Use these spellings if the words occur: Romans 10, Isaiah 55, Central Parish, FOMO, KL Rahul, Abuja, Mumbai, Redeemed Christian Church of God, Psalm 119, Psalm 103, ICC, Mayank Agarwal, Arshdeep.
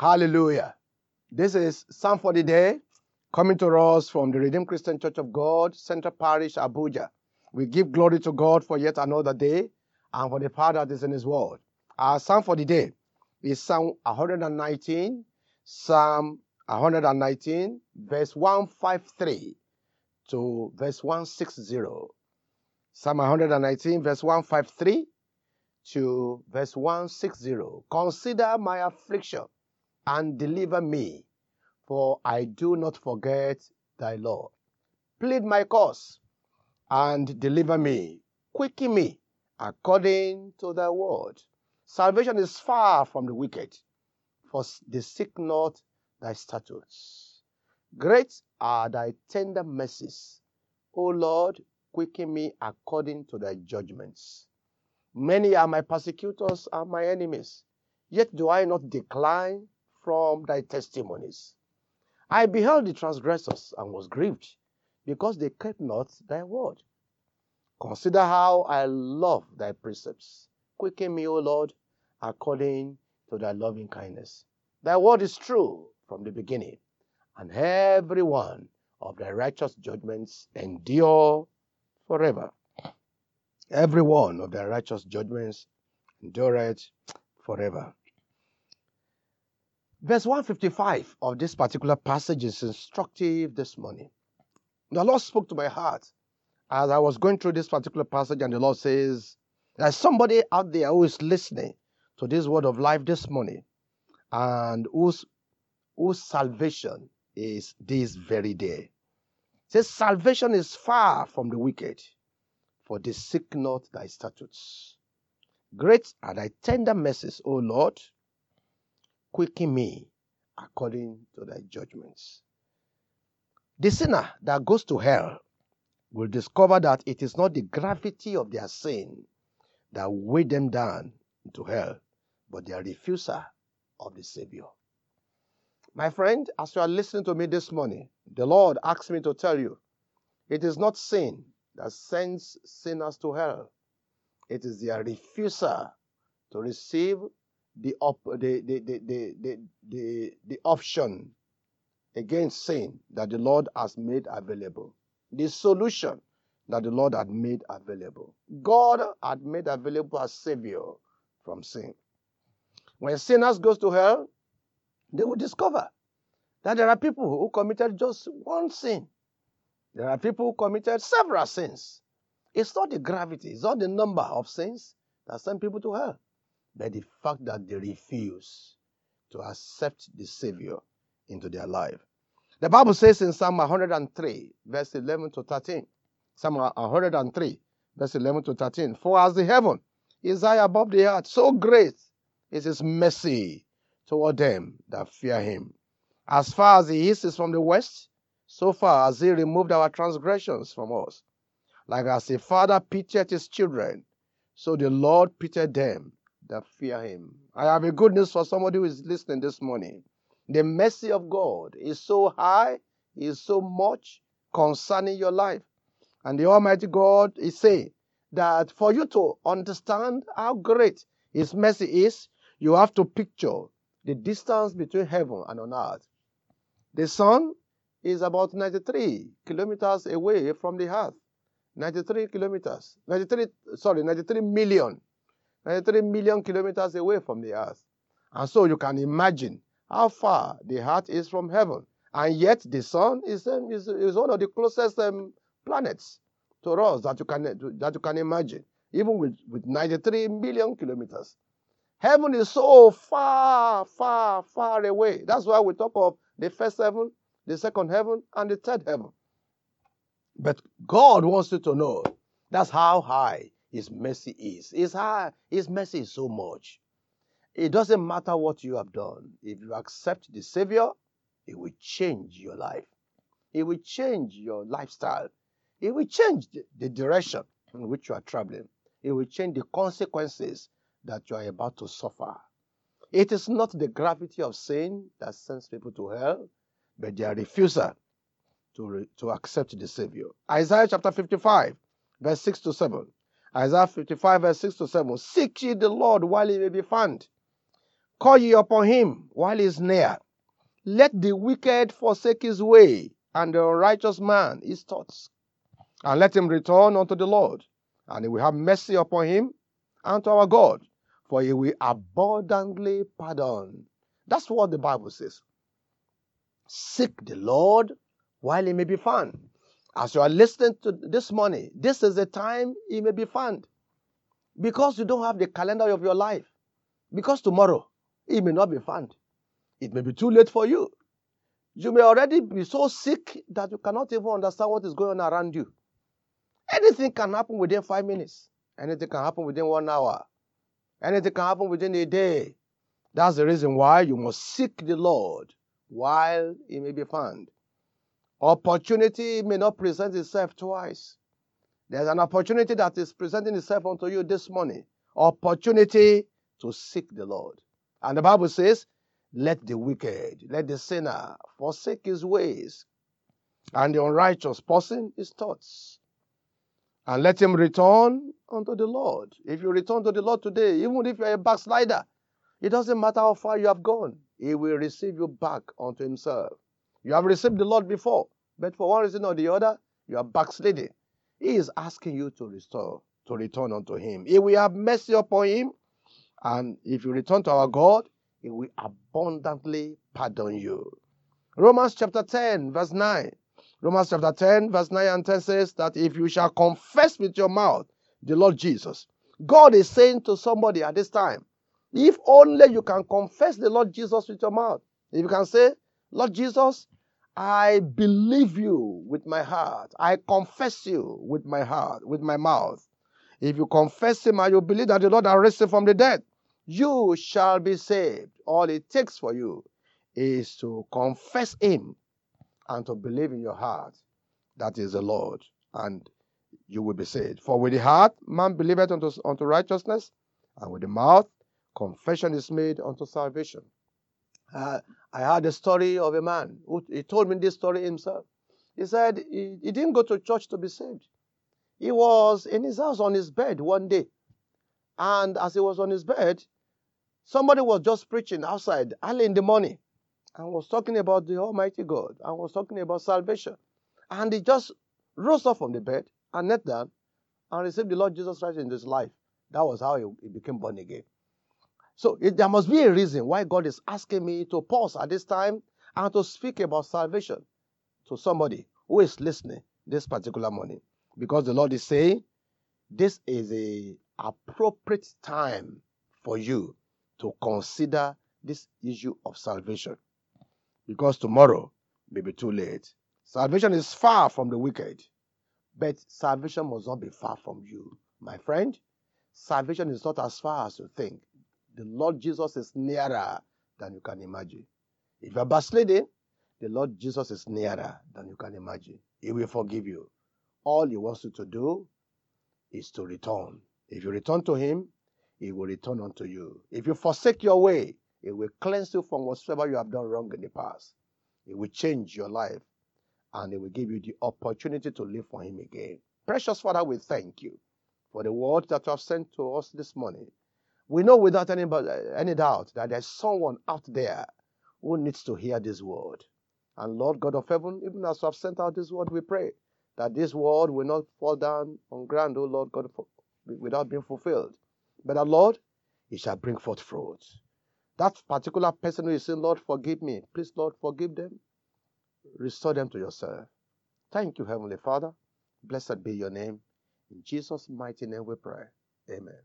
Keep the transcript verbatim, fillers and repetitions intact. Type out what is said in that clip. Hallelujah. This is Psalm for the Day, coming to us from the Redeemed Christian Church of God, Central Parish, Abuja. We give glory to God for yet another day and for the power that is in His Word. Our Psalm for the Day is Psalm one nineteen, Psalm one nineteen, verse one fifty-three to verse one sixty. Psalm one nineteen, verse one fifty-three to verse one sixty. Consider my affliction and deliver me, for I do not forget thy law. Plead my cause and deliver me. Quicken me according to thy word. Salvation is far from the wicked, for they seek not thy statutes. Great are thy tender mercies. O Lord, quicken me according to thy judgments. Many are my persecutors and my enemies, yet do I not decline from thy testimonies. I beheld the transgressors and was grieved, because they kept not thy word. Consider how I love thy precepts. Quicken me, O Lord, according to thy loving kindness. Thy word is true from the beginning, and every one of thy righteous judgments endure forever. Every one of thy righteous judgments endureth forever. Verse one fifty-five of this particular passage is instructive this morning. The Lord spoke to my heart as I was going through this particular passage, and the Lord says, there's somebody out there who is listening to this word of life this morning, and whose, whose salvation is this very day. It says, salvation is far from the wicked, for they seek not thy statutes. Great are thy tender mercies, O Lord. Quicken me according to thy judgments. The sinner that goes to hell will discover that it is not the gravity of their sin that weighed them down into hell, but their refusal of the Savior. My friend, as you are listening to me this morning, the Lord asked me to tell you, it is not sin that sends sinners to hell. It is their refusal to receive The, op, the, the, the, the, the, the option against sin that the Lord has made available. The solution that the Lord had made available. God had made available a Savior from sin. When sinners go to hell, they will discover that there are people who committed just one sin. There are people who committed several sins. It's not the gravity, it's not the number of sins that send people to hell, but the fact that they refuse to accept the Savior into their life. The Bible says in Psalm one oh three, verse eleven to thirteen, Psalm one oh three, verse eleven to thirteen, for as the heaven is high above the earth, so great is his mercy toward them that fear him. As far as the east is from the west, so far as he removed our transgressions from us. Like as a father pitieth his children, so the Lord pitieth them that fear him. I have a good news for somebody who is listening this morning. The mercy of God is so high, is so much concerning your life. And the Almighty God is saying that for you to understand how great His mercy is, you have to picture the distance between heaven and on earth. The sun is about ninety-three kilometers away from the earth. ninety-three kilometers. ninety-three, sorry, ninety-three million. ninety-three million kilometers away from the earth. And so you can imagine how far the earth is from heaven. And yet the sun is, um, is, is one of the closest um, planets to us that you can, that you can imagine, even with, with ninety-three million kilometers. Heaven is so far, far, far away. That's why we talk of the first heaven, the second heaven, and the third heaven. But God wants you to know that's how high His mercy is. His, high, His mercy is so much. It doesn't matter what you have done. If you accept the Savior, it will change your life. It will change your lifestyle. It will change the direction in which you are traveling. It will change the consequences that you are about to suffer. It is not the gravity of sin that sends people to hell, but their refusal to, re- to accept the Savior. Isaiah chapter fifty-five, verse six to seven. Isaiah fifty-five, verse six to seven. Seek ye the Lord while he may be found. Call ye upon him while he is near. Let the wicked forsake his way, and the unrighteous man his thoughts. And let him return unto the Lord, and he will have mercy upon him and to our God, for he will abundantly pardon. That's what the Bible says. Seek the Lord while he may be found. As you are listening to this morning, this is the time he may be found. Because you don't have the calendar of your life. Because tomorrow, he may not be found. It may be too late for you. You may already be so sick that you cannot even understand what is going on around you. Anything can happen within five minutes. Anything can happen within one hour. Anything can happen within a day. That's the reason why you must seek the Lord while he may be found. Opportunity may not present itself twice. There's an opportunity that is presenting itself unto you this morning. Opportunity to seek the Lord. And the Bible says, let the wicked, let the sinner forsake his ways, and the unrighteous person his thoughts. And let him return unto the Lord. If you return to the Lord today, even if you are a backslider, it doesn't matter how far you have gone. He will receive you back unto himself. You have received the Lord before, but for one reason or the other, you are backsliding. He is asking you to restore, to return unto him. He will have mercy upon him. And if you return to our God, he will abundantly pardon you. Romans chapter ten, verse nine. Romans chapter ten, verse nine and ten says that if you shall confess with your mouth the Lord Jesus. God is saying to somebody at this time, if only you can confess the Lord Jesus with your mouth. If you can say, Lord Jesus, I believe you with my heart. I confess you with my heart, with my mouth. If you confess him and you believe that the Lord has raised him from the dead, you shall be saved. All it takes for you is to confess him and to believe in your heart that is the Lord, and you will be saved. For with the heart man believeth unto, unto righteousness, and with the mouth confession is made unto salvation. Uh, I had a story of a man who he told me this story himself. He said he, he didn't go to church to be saved. He was in his house on his bed one day. And as he was on his bed, somebody was just preaching outside early in the morning and was talking about the Almighty God and was talking about salvation. And he just rose up from the bed and knelt down and received the Lord Jesus Christ in his life. That was how he, he became born again. So it, there must be a reason why God is asking me to pause at this time and to speak about salvation to somebody who is listening this particular morning. Because the Lord is saying, this is an appropriate time for you to consider this issue of salvation. Because tomorrow may be too late. Salvation is far from the wicked, but salvation must not be far from you. My friend, salvation is not as far as you think. The Lord Jesus is nearer than you can imagine. If you are backsliding, the Lord Jesus is nearer than you can imagine. He will forgive you. All he wants you to do is to return. If you return to him, he will return unto you. If you forsake your way, he will cleanse you from whatsoever you have done wrong in the past. He will change your life, and he will give you the opportunity to live for him again. Precious Father, we thank you for the word that you have sent to us this morning. We know without any, any doubt that there's someone out there who needs to hear this word. And Lord God of heaven, even as you have sent out this word, we pray that this word will not fall down on ground, O Lord God, without being fulfilled. But our Lord, it shall bring forth fruit. That particular person who is saying, Lord, forgive me. Please, Lord, forgive them. Restore them to yourself. Thank you, Heavenly Father. Blessed be your name. In Jesus' mighty name we pray. Amen.